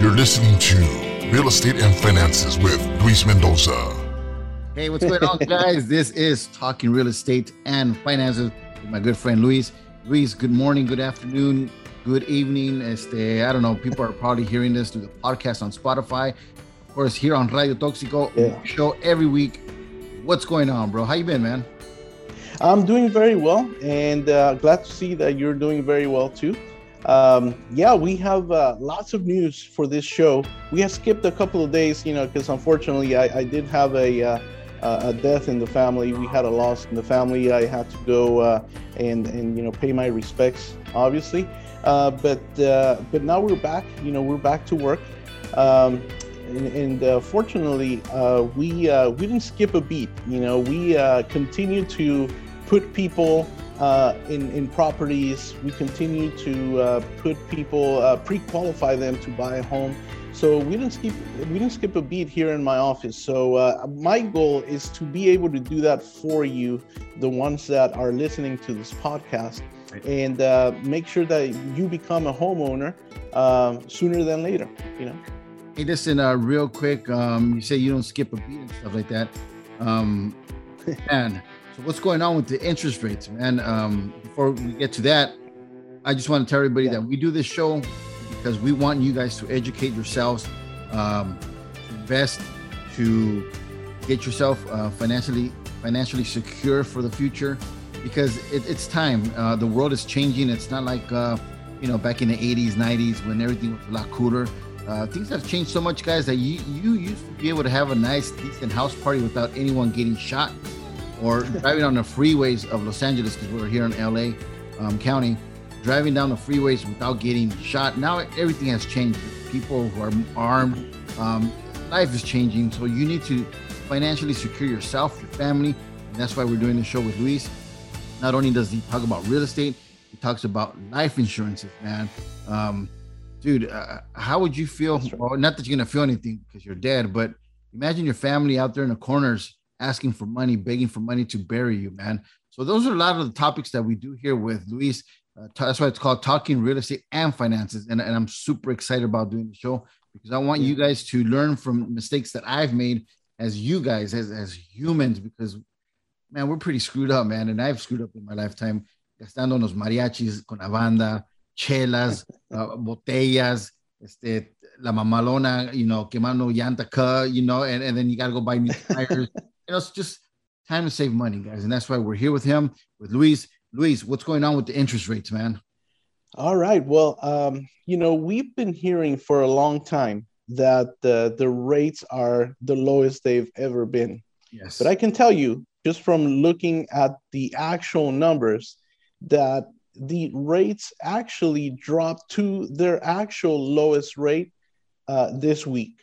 You're listening to Real Estate and Finances with Luis Mendoza. Hey, what's going on, guys? This is Talking Real Estate and Finances with my good friend Luis. Luis, good morning, good afternoon, good evening. I don't know, people are probably hearing this through the podcast on Spotify. Of course, here on Radio Toxico, We show every week. What's going on, bro? How you been, man? I'm doing very well, and glad to see that you're doing very well, too. We have lots of news for this show. We have skipped a couple of days, because unfortunately I did have a death in the family. We had a loss in the family. I had to go and pay my respects, obviously. But now we're back. We're back to work, and fortunately we didn't skip a beat. We continue to put people in properties. We continue to put people, pre-qualify them to buy a home. So we didn't skip a beat here in my office. So my goal is to be able to do that for you, the ones that are listening to this podcast, and make sure that you become a homeowner sooner than later. Hey, listen, real quick. You say you don't skip a beat and stuff like that, man. So what's going on with the interest rates? And before we get to that, I just want to tell everybody that we do this show because we want you guys to educate yourselves, to invest, to get yourself financially secure for the future, because it's time. The world is changing. It's not like, back in the 80s, 90s, when everything was a lot cooler. Things have changed so much, guys, that you used to be able to have a nice, decent house party without anyone getting shot, or driving on the freeways of Los Angeles, because we're here in LA County, driving down the freeways without getting shot. Now everything has changed. People who are armed, life is changing. So you need to financially secure yourself, your family. And that's why we're doing the show with Luis. Not only does he talk about real estate, he talks about life insurances, man. How would you feel? Right. Well, not that you're going to feel anything because you're dead, but imagine your family out there in the corners asking for money, begging for money to bury you, man. So those are a lot of the topics that we do here with Luis. That's why it's called Talking Real Estate and Finances. And I'm super excited about doing the show, because I want you guys to learn from mistakes that I've made as you guys, as humans, because, man, we're pretty screwed up, man. And I've screwed up in my lifetime. Gastando los mariachis con la banda, chelas, botellas, la mamalona, quemando llanta, and then you got to go buy new tires. It's just time to save money, guys. And that's why we're here with him, with Luis. Luis, what's going on with the interest rates, man? All right. Well, we've been hearing for a long time that the rates are the lowest they've ever been. Yes. But I can tell you, just from looking at the actual numbers, that the rates actually dropped to their actual lowest rate this week,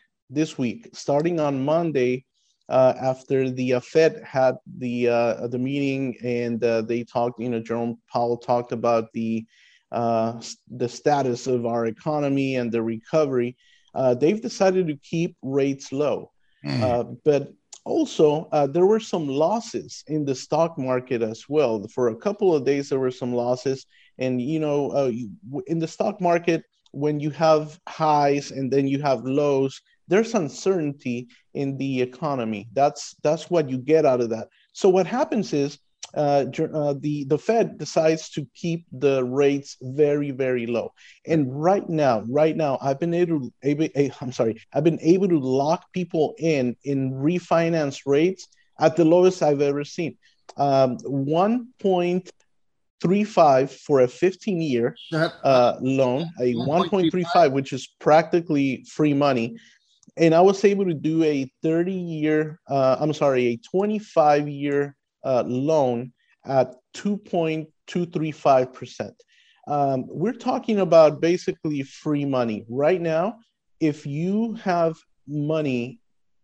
starting on Monday. After the Fed had the meeting, and they talked, Jerome Powell talked about the status of our economy and the recovery. They've decided to keep rates low, but also there were some losses in the stock market as well. For a couple of days, there were some losses, and in the stock market, when you have highs and then you have lows, there's uncertainty in the economy. That's what you get out of that. So what happens is the Fed decides to keep the rates very, very low. And right now, I've been able to lock people in refinance rates at the lowest I've ever seen. 1.35 for a 15-year loan, a 1.35, which is practically free money. And I was able to do a 25-year loan at 2.235%. We're talking about basically free money. Right now, if you have money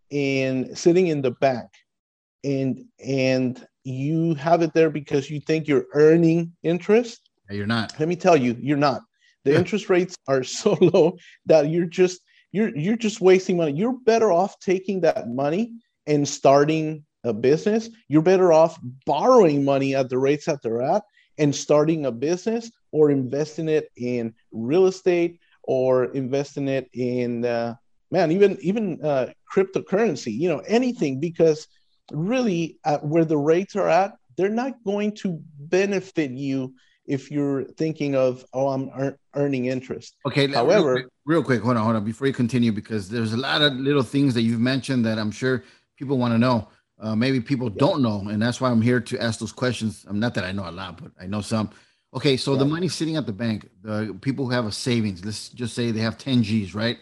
sitting in the bank and you have it there because you think you're earning interest. No, you're not. Let me tell you, you're not. The interest rates are so low that you're just wasting money. You're better off taking that money and starting a business. You're better off borrowing money at the rates that they're at and starting a business, or investing it in real estate, or investing it in, even cryptocurrency, you know, anything, because really where the rates are at, they're not going to benefit you if you're thinking of, oh, I'm earning interest. Okay. However, real quick, hold on, before you continue, because there's a lot of little things that you've mentioned that I'm sure people want to know. Maybe people don't know, and that's why I'm here to ask those questions. Not that I know a lot, but I know some. Okay, so the money sitting at the bank, the people who have a savings, let's just say they have 10 G's, right?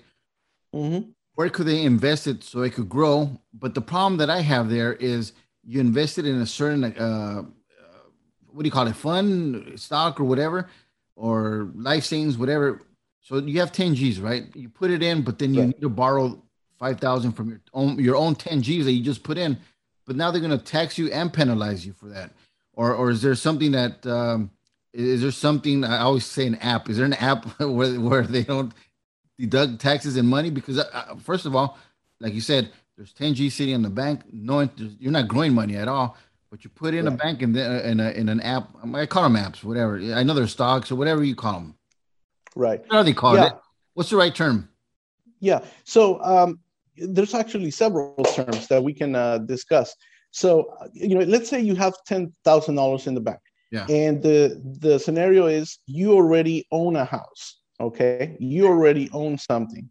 Mm-hmm. Where could they invest it so it could grow? But the problem that I have there is you invested in a certain, what do you call it, fund, stock, or whatever, or life savings, whatever. So you have 10 G's, right? You put it in, but then you need to borrow 5,000 from your own 10 G's that you just put in. But now they're going to tax you and penalize you for that. Or is there something that, I always say an app, is there an app where they don't deduct taxes and money? Because first of all, like you said, there's 10 G sitting in the bank, you're not growing money at all, but you put in a bank and then in an app, I call them apps, whatever. I know they're stocks or whatever you call them. Right. How are they called it? What's the right term? Yeah. So, there's actually several terms that we can discuss. So, you know, let's say you have $10,000 in the bank, and the scenario is you already own a house. Okay, you already own something.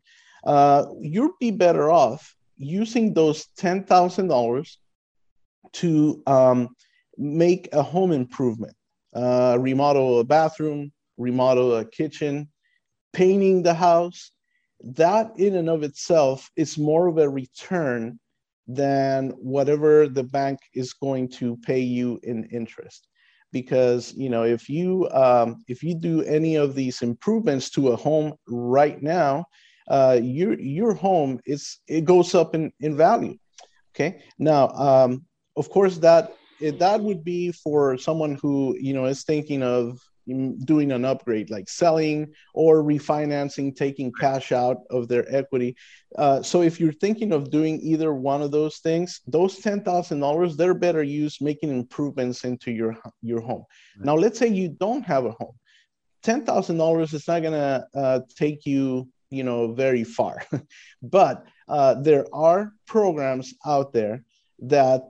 You'd be better off using those $10,000 to make a home improvement, remodel a bathroom, remodel a kitchen, painting the house. That in and of itself is more of a return than whatever the bank is going to pay you in interest. Because, you know, if you do any of these improvements to a home right now, your home goes up in value. Okay. Now, of course, that would be for someone who, you know, is thinking of doing an upgrade, like selling or refinancing, taking cash out of their equity. So if you're thinking of doing either one of those things, those $10,000, they're better used making improvements into your home. Right. Now, let's say you don't have a home. $10,000 is not going to take you, you know, very far, but there are programs out there that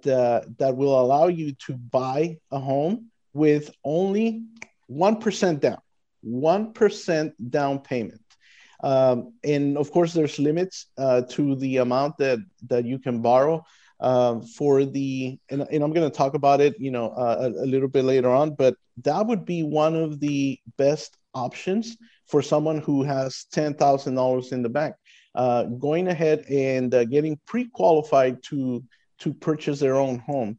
will allow you to buy a home with only 1% down payment. And of course, there's limits to the amount that you can borrow and I'm going to talk about it, you know, a little bit later on, but that would be one of the best options for someone who has $10,000 in the bank, going ahead and getting pre-qualified to purchase their own home.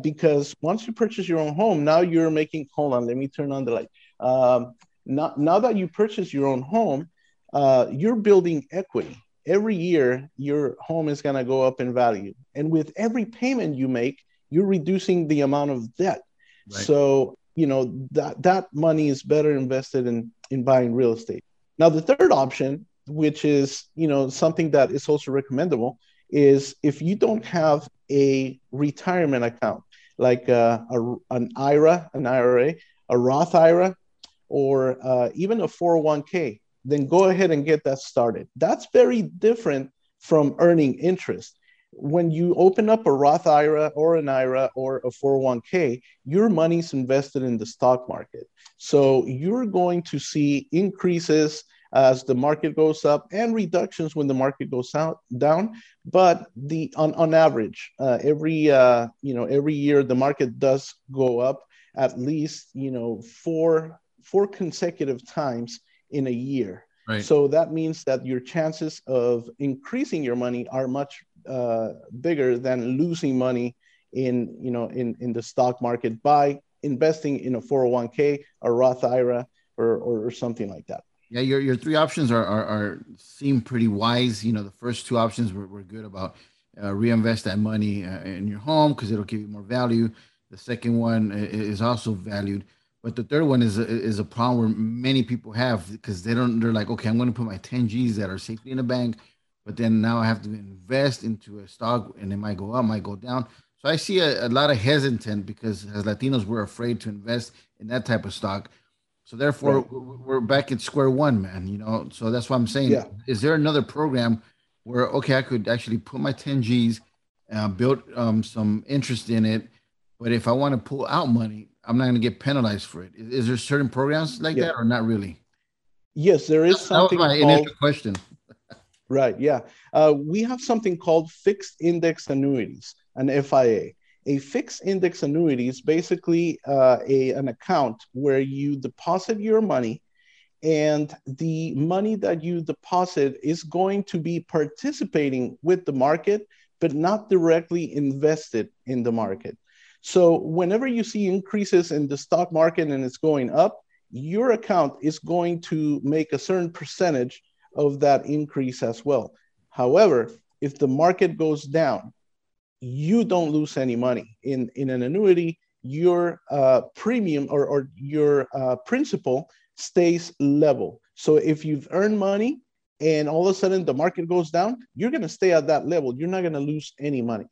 Because once you purchase your own home, now you're making, hold on, let me turn on the light. Now that you purchase your own home, you're building equity. Every year, your home is going to go up in value. And with every payment you make, you're reducing the amount of debt. Right. So, you know, that money is better invested in buying real estate. Now, the third option, which is, you know, something that is also recommendable, is if you don't have a retirement account, like an IRA, an IRA, a Roth IRA, or even a 401k, then go ahead and get that started. That's very different from earning interest. When you open up a Roth IRA or an IRA or a 401k, your money's invested in the stock market. So you're going to see increases as the market goes up and reductions when the market goes down. But on average, every year, the market does go up at least, you know, four consecutive times in a year. Right. So that means that your chances of increasing your money are much bigger than losing money in the stock market by investing in a 401k, a Roth IRA, or something like that. Yeah, your three options are seem pretty wise. You know, the first two options were good about reinvest that money in your home because it'll give you more value. The second one is also valued, but the third one is a problem where many people have because they're like, okay, I'm going to put my 10 G's that are safely in the bank, but then now I have to invest into a stock and it might go up, might go down. So I see a lot of hesitant because as Latinos, we're afraid to invest in that type of stock. So therefore, we're back at square one, man. You know, so that's what I'm saying. Yeah. Is there another program where, okay, I could actually put my 10 Gs, build some interest in it, but if I want to pull out money, I'm not going to get penalized for it. Is there certain programs like that or not really? Yes, there is something. That was my initial question. Right. Yeah. We have something called fixed index annuities, an FIA. A fixed index annuity is basically an account where you deposit your money, and the money that you deposit is going to be participating with the market, but not directly invested in the market. So whenever you see increases in the stock market and it's going up, your account is going to make a certain percentage of that increase as well. However, if the market goes down, you don't lose any money. In an annuity, your premium or your principal stays level. So if you've earned money and all of a sudden the market goes down, you're going to stay at that level. You're not going to lose any money.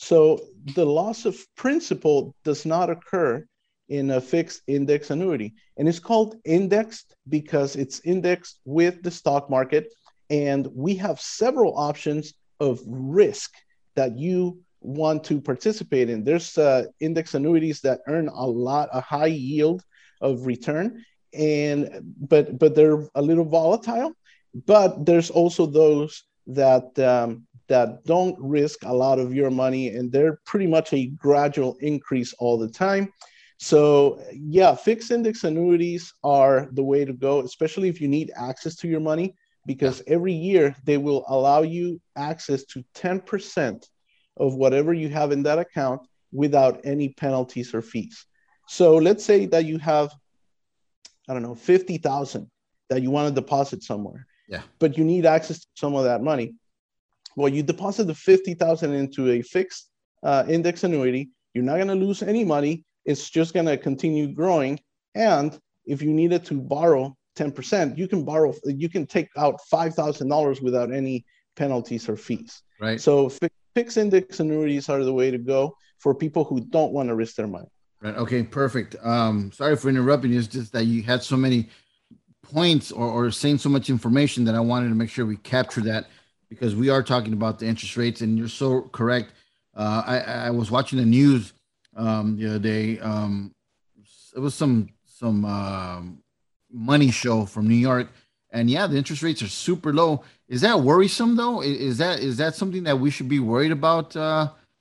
So the loss of principal does not occur in a fixed index annuity. And it's called indexed because it's indexed with the stock market. And we have several options of risk that you want to participate in. There's index annuities that earn a high yield of return, but they're a little volatile. But there's also those that don't risk a lot of your money, and they're pretty much a gradual increase all the time. So yeah, fixed index annuities are the way to go, especially if you need access to your money, because every year they will allow you access to 10% of whatever you have in that account without any penalties or fees. So let's say that you have, I don't know, 50,000 that you want to deposit somewhere, but you need access to some of that money. Well, you deposit the 50,000 into a fixed index annuity. You're not going to lose any money. It's just going to continue growing. And if you needed to borrow 10%, you can take out $5,000 without any penalties or fees. Right. So fixed index annuities are the way to go for people who don't want to risk their money. Right. Okay, perfect. Sorry for interrupting. It's just that you had so many points or saying so much information that I wanted to make sure we capture that, because we are talking about the interest rates, and you're so correct. I was watching the news the other day. It was some money show from New York, and the interest rates are super low. Is that worrisome though? Is that something that we should be worried about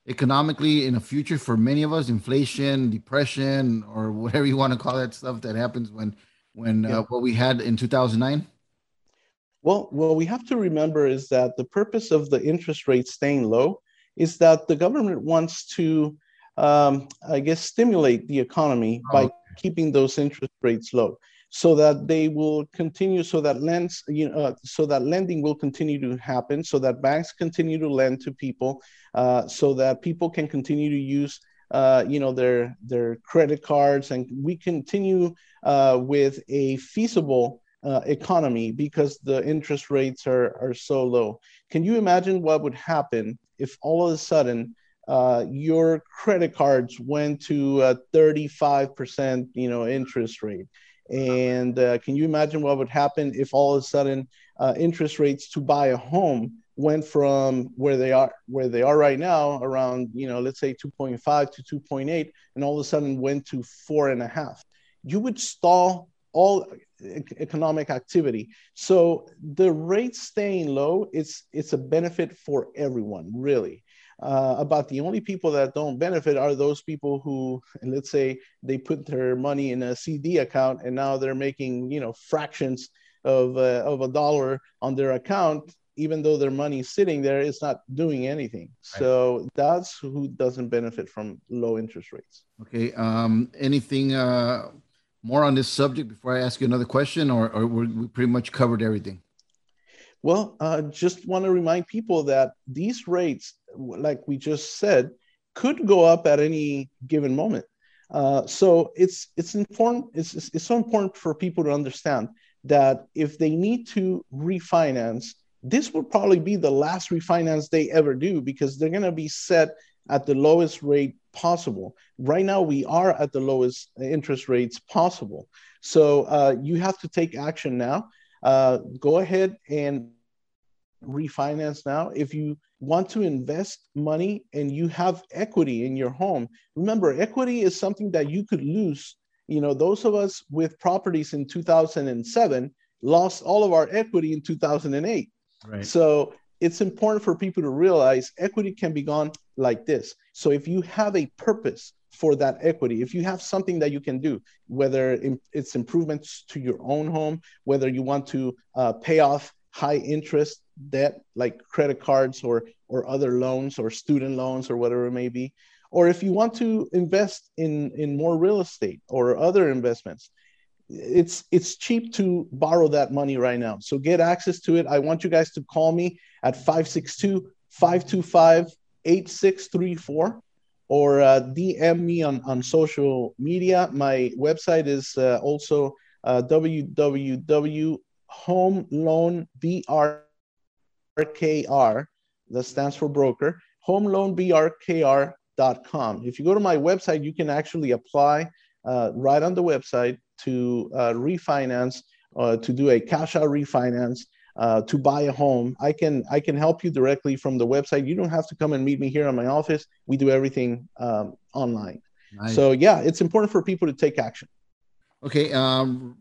economically in the future for many of us? Inflation, depression, or whatever you want to call that stuff that happens when what we had in 2009. Well, what we have to remember is that the purpose of the interest rate staying low is that the government wants to stimulate the economy by keeping those interest rates low, so that they will continue, so that lending will continue to happen, so that banks continue to lend to people, so that people can continue to use, their credit cards, and we continue with a feasible economy because the interest rates are so low. Can you imagine what would happen if all of a sudden your credit cards went to a 35% interest rate? And can you imagine what would happen if all of a sudden interest rates to buy a home went from where they are right now, around, let's say 2.5 to 2.8, and all of a sudden went to 4.5? You would stall all economic activity. So the rates staying low, it's a benefit for everyone, really. About the only people that don't benefit are those people who, let's say, they put their money in a CD account and now they're making, fractions of a dollar on their account, even though their money is sitting there, it's not doing anything. Right. So that's who doesn't benefit from low interest rates. Okay. Anything more on this subject before I ask you another question, or we pretty much covered everything? Well, just want to remind people that these rates, like we just said, could go up at any given moment. So it's so important for people to understand that if they need to refinance, this will probably be the last refinance they ever do, because they're going to be set at the lowest rate possible. Right now, we are at the lowest interest rates possible. So you have to take action now. Go ahead and refinance now. If you want to invest money and you have equity in your home, remember, equity is something that you could lose. You know, those of us with properties in 2007 lost all of our equity in 2008. Right. So it's important for people to realize equity can be gone like this. So if you have a purpose for that equity, if you have something that you can do, whether it's improvements to your own home, whether you want to pay off high interest debt like credit cards or other loans or student loans or whatever it may be, or if you want to invest in more real estate or other investments, it's cheap to borrow that money right now. So get access to it. I want you guys to call me at 562-525-8634 or DM me on social media. My website is also www.HomeLoanBRKR, that stands for broker, HomeLoanBRKR.com. If you go to my website, you can actually apply right on the website to refinance, to do a cash out refinance, to buy a home. I can help you directly from the website. You don't have to come and meet me here in my office. We do everything online. Nice. So yeah, it's important for people to take action. Okay.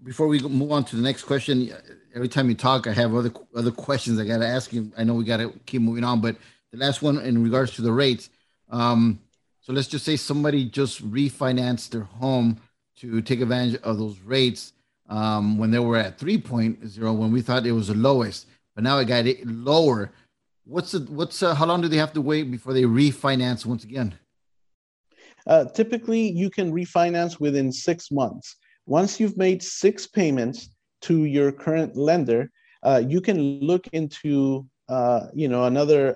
Before we move on to the next question, every time you talk, I have other questions I got to ask you. I know we got to keep moving on, but the last one in regards to the rates. So let's just say somebody just refinanced their home to take advantage of those rates when they were at 3.0, when we thought it was the lowest, but now it got it lower. How long do they have to wait before they refinance once again? Typically, you can refinance within 6 months. Once you've made 6 payments to your current lender, you can look into another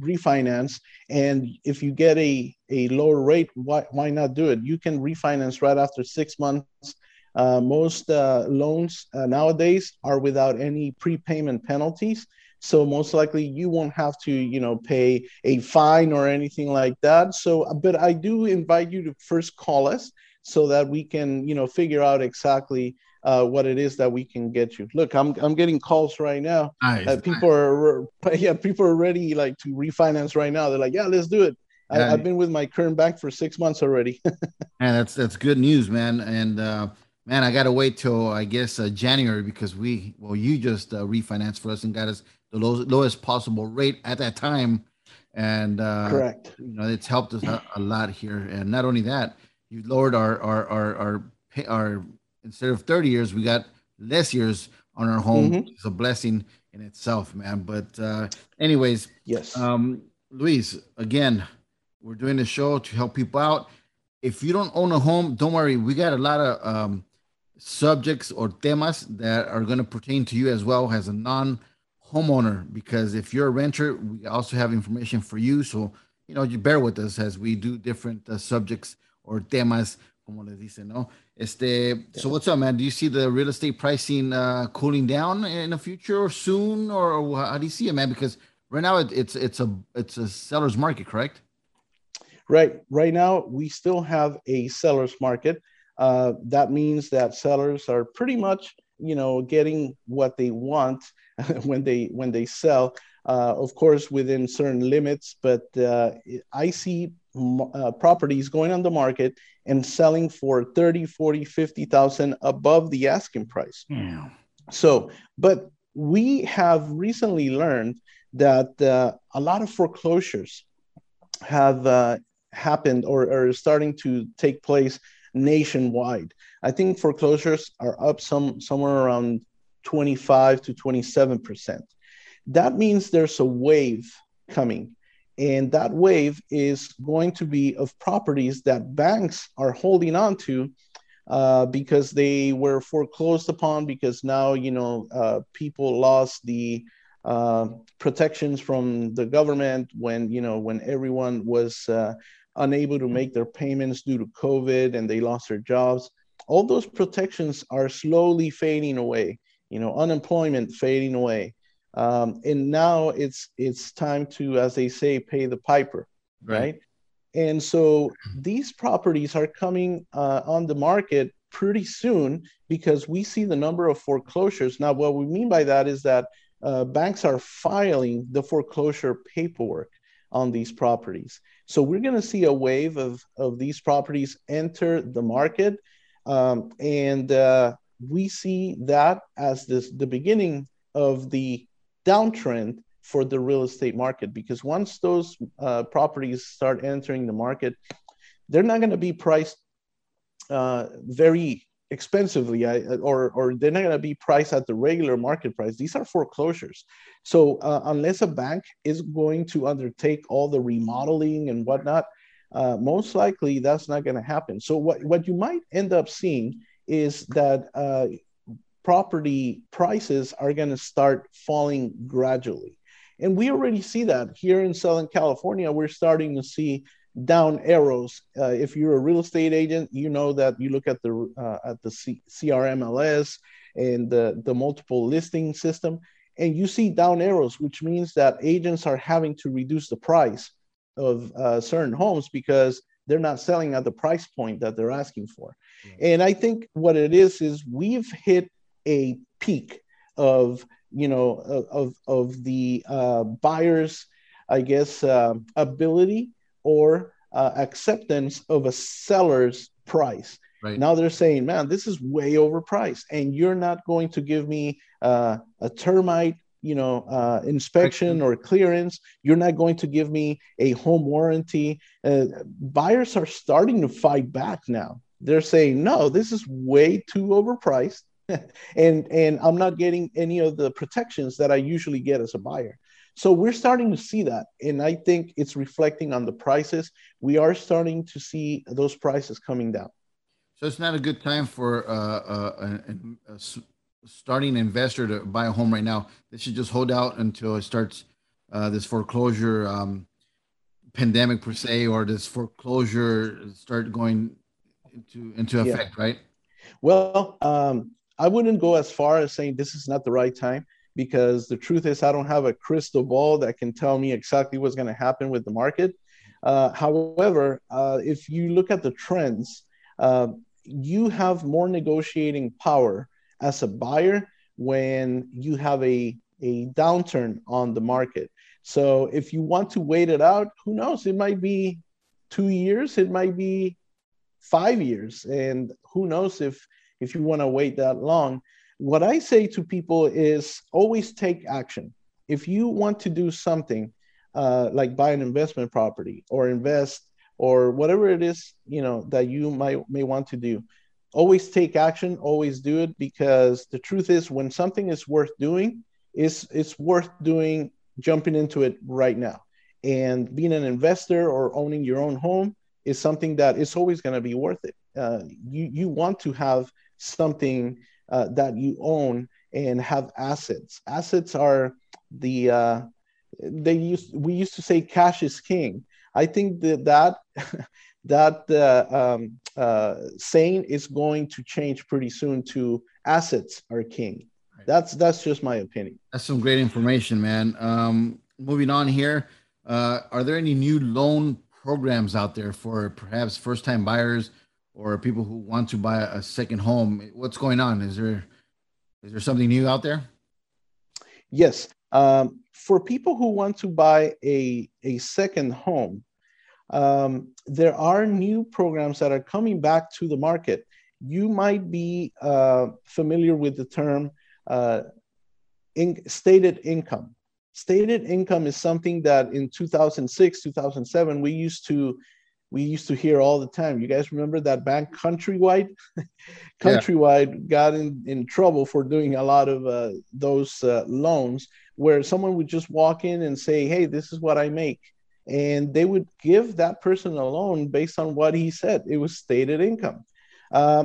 refinance. And if you get a lower rate, why not do it? You can refinance right after 6 months. Most loans nowadays are without any prepayment penalties. So most likely you won't have to, pay a fine or anything like that. So, but I do invite you to first call us so that we can, figure out exactly what it is that we can get you. Look, I'm getting calls right now. Nice. People are already like to refinance right now. They're like, yeah, let's do it. I've been with my current bank for 6 months already. And that's good news, man. And man, I gotta wait till I guess January, because you just refinanced for us and got us the lowest possible rate at that time. And correct. It's helped us a lot here. And not only that, you lowered our instead of 30 years, we got less years on our home. Mm-hmm. It's a blessing in itself, man. But anyways, yes. Luis, again, we're doing the show to help people out. If you don't own a home, don't worry. We got a lot of subjects or temas that are going to pertain to you as well as a non-homeowner, because if you're a renter, we also have information for you. So, you bear with us as we do different subjects or temas. Como les dicen, ¿no? So what's up, man? Do you see the real estate pricing cooling down in the future or soon, or how do you see it, man? Because right now it's a seller's market, correct? Right. Right now we still have a seller's market. That means that sellers are pretty much, getting what they want when they sell. Of course, within certain limits, but I see properties going on the market and selling for 30, 40, 50,000 above the asking price. Yeah. So, but we have recently learned that a lot of foreclosures have happened or are starting to take place nationwide. I think foreclosures are up somewhere around 25 to 27%. That means there's a wave coming. And that wave is going to be of properties that banks are holding on to because they were foreclosed upon, because now, people lost the protections from the government when everyone was unable to make their payments due to COVID and they lost their jobs. All those protections are slowly fading away, unemployment fading away. And now it's time to, as they say, pay the piper, right? And so these properties are coming on the market pretty soon because we see the number of foreclosures. Now, what we mean by that is that banks are filing the foreclosure paperwork on these properties. So we're going to see a wave of these properties enter the market. We see that as the beginning of the downtrend for the real estate market, because once those properties start entering the market, they're not going to be priced very expensively, or they're not going to be priced at the regular market price. These are foreclosures. So unless a bank is going to undertake all the remodeling and whatnot, most likely that's not going to happen. So what you might end up seeing is that property prices are going to start falling gradually. And we already see that here in Southern California. We're starting to see down arrows. If you're a real estate agent, you know that you look at the CRMLS and the multiple listing system, and you see down arrows, which means that agents are having to reduce the price of certain homes because they're not selling at the price point that they're asking for. Mm-hmm. And I think what it is we've hit a peak of, you know, of the buyer's, I guess, ability or acceptance of a seller's price. Right. Now they're saying, man, this is way overpriced, and you're not going to give me a termite, you know, inspection or clearance. You're not going to give me a home warranty. Buyers are starting to fight back now. They're saying, no, this is way too overpriced. and I'm not getting any of the protections that I usually get as a buyer. So we're starting to see that. And I think it's reflecting on the prices. We are starting to see those prices coming down. So it's not a good time for a starting investor to buy a home right now. They should just hold out until it starts this foreclosure pandemic per se, or this foreclosure start going into effect, right? Well, I wouldn't go as far as saying this is not the right time, because the truth is I don't have a crystal ball that can tell me exactly what's going to happen with the market. However, if you look at the trends, you have more negotiating power as a buyer when you have a downturn on the market. So if you want to wait it out, who knows? It might be 2 years, it might be 5 years, and who knows if you want to wait that long. What I say to people is always take action. If you want to do something like buy an investment property or invest or whatever it is, you know, that you may want to do, always take action, always do it, because the truth is when something is worth doing, it's worth doing, jumping into it right now. And being an investor or owning your own home is something that is always going to be worth it. You want to have something that you own and have assets. Assets are the we used to say cash is king. I think that saying is going to change pretty soon to assets are king. Right. That's just my opinion. That's some great information, man. Moving on here, are there any new loan programs out there for perhaps first-time buyers or people who want to buy a second home? What's going on? Is there something new out there? Yes. For people who want to buy a second home, there are new programs that are coming back to the market. You might be familiar with the term stated income. Stated income is something that in 2006, 2007, we used to hear all the time. You guys remember that bank Countrywide? Countrywide got in trouble for doing a lot of those loans where someone would just walk in and say, hey, this is what I make. And they would give that person a loan based on what he said. It was stated income.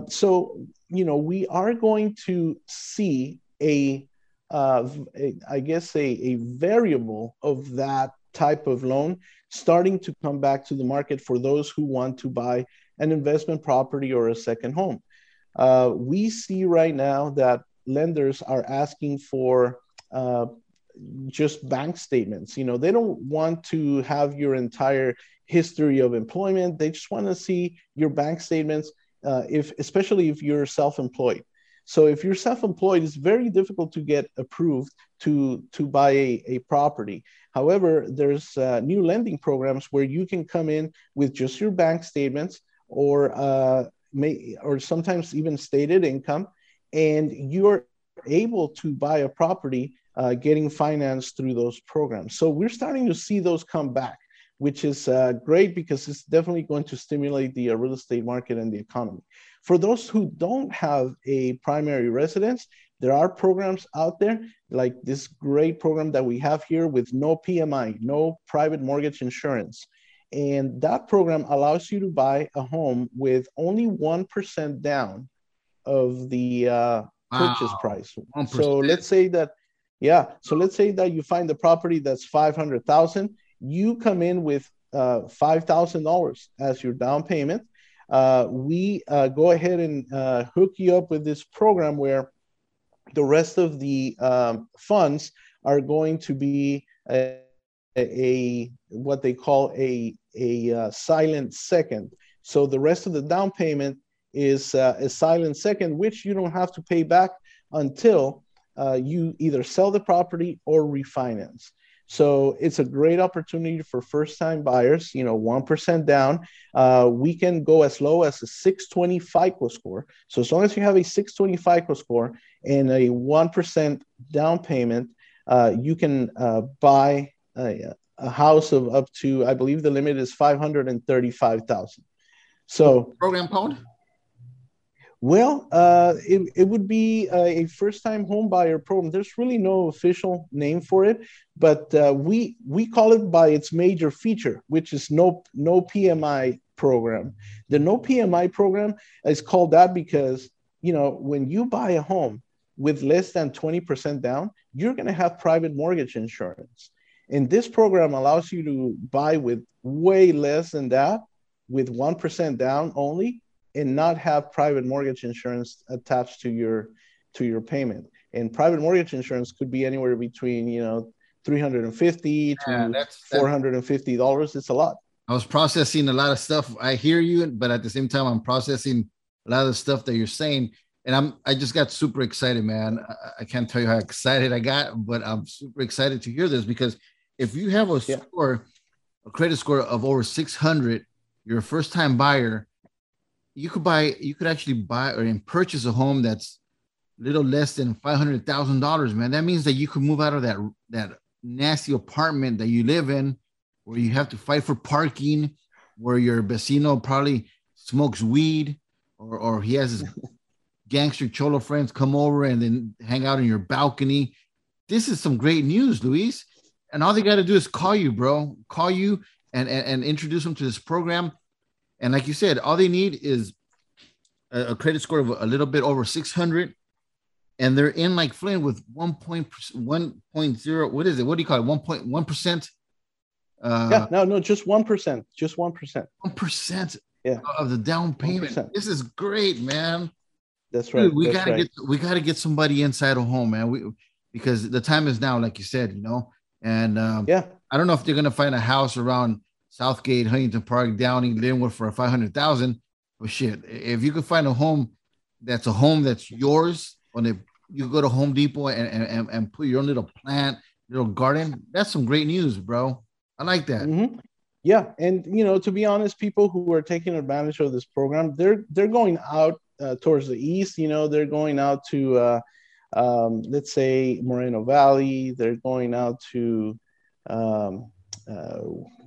So, you know, we are going to see a variable of that type of loan starting to come back to the market for those who want to buy an investment property or a second home. We see right now that lenders are asking for just bank statements. You know, they don't want to have your entire history of employment. They just want to see your bank statements, especially if you're self-employed. So if you're self-employed, it's very difficult to get approved to buy a property. However, there's new lending programs where you can come in with just your bank statements or sometimes even stated income, and you're able to buy a property getting financed through those programs. So we're starting to see those come back, which is great because it's definitely going to stimulate the real estate market and the economy. For those who don't have a primary residence, there are programs out there like this great program that we have here with no PMI, no private mortgage insurance. And that program allows you to buy a home with only 1% down of the purchase price. 1%. So let's say that, you find the property that's $500,000. You come in with $5,000 as your down payment. We go ahead and hook you up with this program where the rest of the funds are going to be what they call a silent second. So the rest of the down payment is a silent second, which you don't have to pay back until you either sell the property or refinance. So it's a great opportunity for first-time buyers, 1% down. We can go as low as a 620 FICO score. So as long as you have a 620 FICO score and a 1% down payment, you can buy a house of up to, I believe the limit is $535,000. So program code? Well, it would be a first-time home buyer program. There's really no official name for it, but we call it by its major feature, which is no PMI program. The no PMI program is called that because, when you buy a home with less than 20% down, you're going to have private mortgage insurance. And this program allows you to buy with way less than that, with 1% down only, and not have private mortgage insurance attached to your payment. And private mortgage insurance could be anywhere between, $350 to $450. It's a lot. I was processing a lot of stuff. I hear you, but at the same time, I'm processing a lot of the stuff that you're saying. And I just got super excited, man. I can't tell you how excited I got, but I'm super excited to hear this because if you have a score, a credit score of over 600, you're a first-time buyer, you could actually purchase a home that's a little less than $500,000, man. That means that you could move out of that nasty apartment that you live in where you have to fight for parking, where your vecino probably smokes weed or he has his gangster cholo friends come over and then hang out on your balcony. This is some great news, Luis. And all they got to do is call you, bro. Call you and introduce them to this program. And like you said, all they need is a credit score of a little bit over 600, and they're in like Flynn with 1.0. What is it? What do you call it? 1.1%. Just 1%. Just 1%. 1%. Yeah. Of the down payment. 1%. This is great, man. That's right. Dude, we gotta get somebody inside a home, man. Because the time is now, like you said, And I don't know if they're gonna find a house around Southgate, Huntington Park, Downey, Linwood for $500,000. But shit, if you could find a home that's yours, you go to Home Depot and put your own little plant, little garden. That's some great news, bro. I like that. Mm-hmm. Yeah, and to be honest, people who are taking advantage of this program, they're going out towards the east. They're going out to let's say Moreno Valley. They're going out to.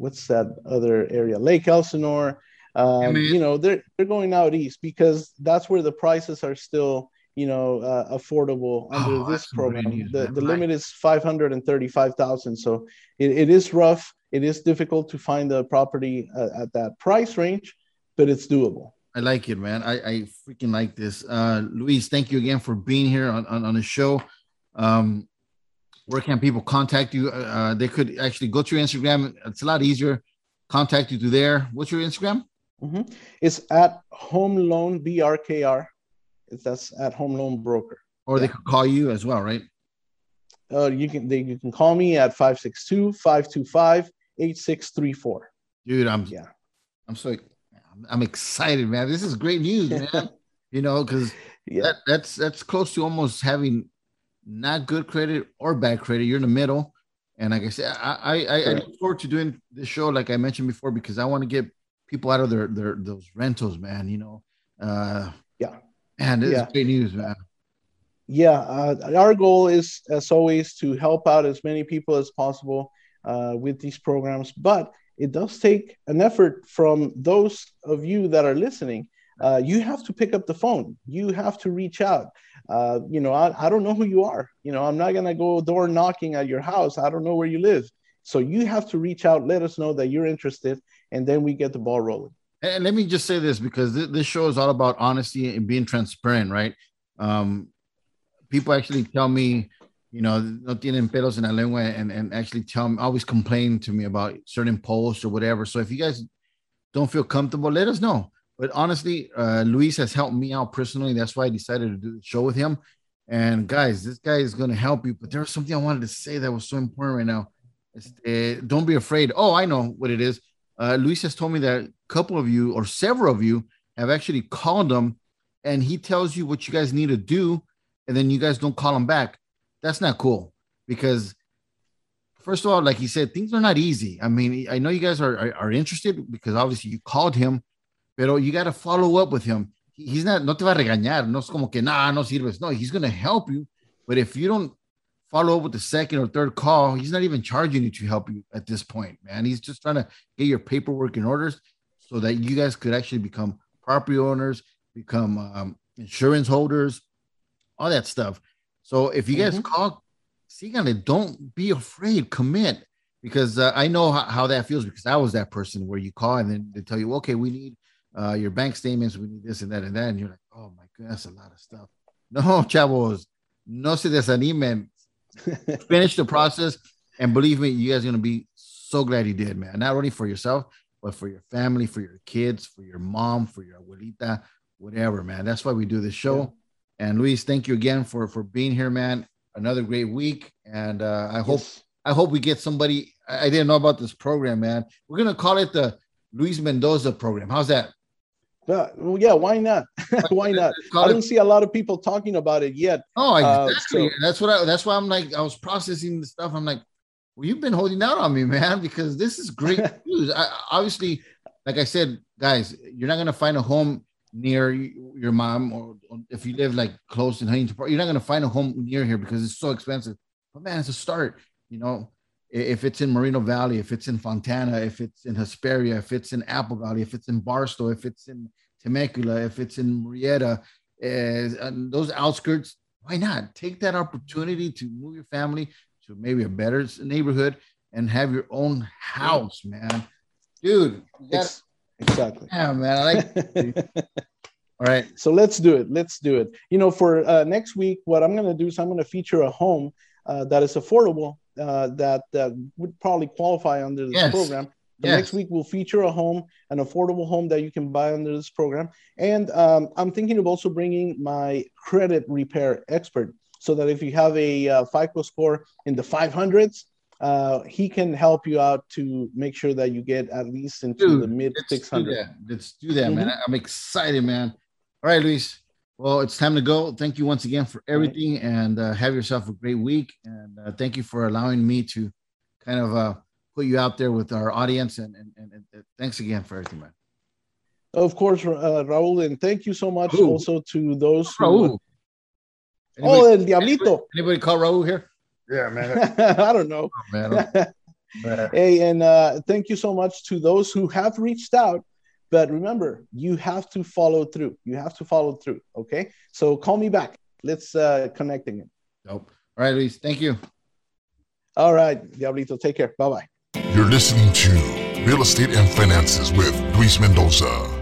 What's that other area? Lake Elsinore. They're going out east because that's where the prices are still, affordable under this program. The limit is $535,000. So it is rough. It is difficult to find a property at that price range, but it's doable. I like it, man. I freaking like this. Luis, thank you again for being here on the show. Where can people contact you? They could actually go to your Instagram. It's a lot easier. Contact you through there. What's your Instagram? Mm-hmm. It's at HomeLoanBRKR. That's at HomeLoanBroker. Or they could call you as well, right? You can call me at 562-525-8634. Dude, I'm excited, man. This is great news, man. You know, because that's close to almost having not good credit or bad credit. You're in the middle. And like I said, I look forward to doing this show, like I mentioned before, because I want to get people out of their those rentals, man, you know. Man, this is great news, man. Yeah, our goal is, as always, to help out as many people as possible with these programs. But it does take an effort from those of you that are listening. You have to pick up the phone. You have to reach out. I don't know who you are. You know, I'm not going to go door knocking at your house. I don't know where you live. So you have to reach out. Let us know that you're interested. And then we get the ball rolling. And let me just say this, because this show is all about honesty and being transparent, right? People actually tell me, you know, no tienen pelos en la lengua, and actually tell me, always complain to me about certain posts or whatever. So if you guys don't feel comfortable, let us know. But honestly, Luis has helped me out personally. That's why I decided to do the show with him. And guys, this guy is going to help you. But there was something I wanted to say that was so important right now. Don't be afraid. Oh, I know what it is. Luis has told me that a couple of you or several of you have actually called him, and he tells you what you guys need to do, and then you guys don't call him back. That's not cool, because first of all, like he said, things are not easy. I mean, I know you guys are interested because obviously you called him, pero you got to follow up with him. He's not, no te va a regañar. No es como que, nah, no sirves. No, he's going to help you. But if you don't follow up with the second or third call, he's not even charging you to help you at this point, man. He's just trying to get your paperwork in order so that you guys could actually become property owners, become insurance holders, all that stuff. So if you guys call, síganle, don't be afraid, commit. Because I know how that feels, because I was that person where you call and then they tell you, okay, we need your bank statements, we need this and that and that. And you're like, oh my goodness, that's a lot of stuff. No, chavos, no se desanimen. Finish the process. And believe me, you guys are going to be so glad you did, man. Not only for yourself, but for your family, for your kids, for your mom, for your abuelita, whatever, man. That's why we do this show. Yeah. And Luis, thank you again for being here, man. Another great week. And I hope we get somebody. I didn't know about this program, man. We're going to call it the Luis Mendoza program. How's that? Yeah, why not? Why not? I don't see a lot of people talking about it yet. Oh, exactly. That's why I'm like, I was processing the stuff. I'm like, well, you've been holding out on me, man, because this is great news. Obviously, like I said, guys, you're not going to find a home near your mom, or if you live like close in Huntington Park, you're not going to find a home near here because it's so expensive. But man, it's a start. You know, if it's in Moreno Valley, if it's in Fontana, if it's in Hesperia, if it's in Apple Valley, if it's in Barstow, if it's in Temecula, if it's in Murrieta, those outskirts, why not? Take that opportunity to move your family to maybe a better neighborhood and have your own house, man. Dude. Exactly. Yeah, man. I like it. All right. So let's do it. You know, for next week, what I'm going to do is I'm going to feature a home that is affordable, that would probably qualify under this program. Next week, we'll feature a home, an affordable home that you can buy under this program. And I'm thinking of also bringing my credit repair expert, so that if you have a FICO score in the 500s, he can help you out to make sure that you get at least into the mid-600s. Let's do that, man. I'm excited, man. All right, Luis. Well, it's time to go. Thank you once again for everything, and have yourself a great week. And thank you for allowing me to kind of put you out there with our audience. And thanks again for everything, man. Of course, Raul. And thank you so much also to those who... Anybody, El Diablito. Anybody call Raul here? Yeah, man. I don't know. Oh, man. Hey, and thank you so much to those who have reached out. But remember, you have to follow through. Okay? So call me back. Let's connect again. Dope. All right, Luis. Thank you. All right, Diablito. Take care. Bye-bye. You're listening to Real Estate and Finances with Luis Mendoza.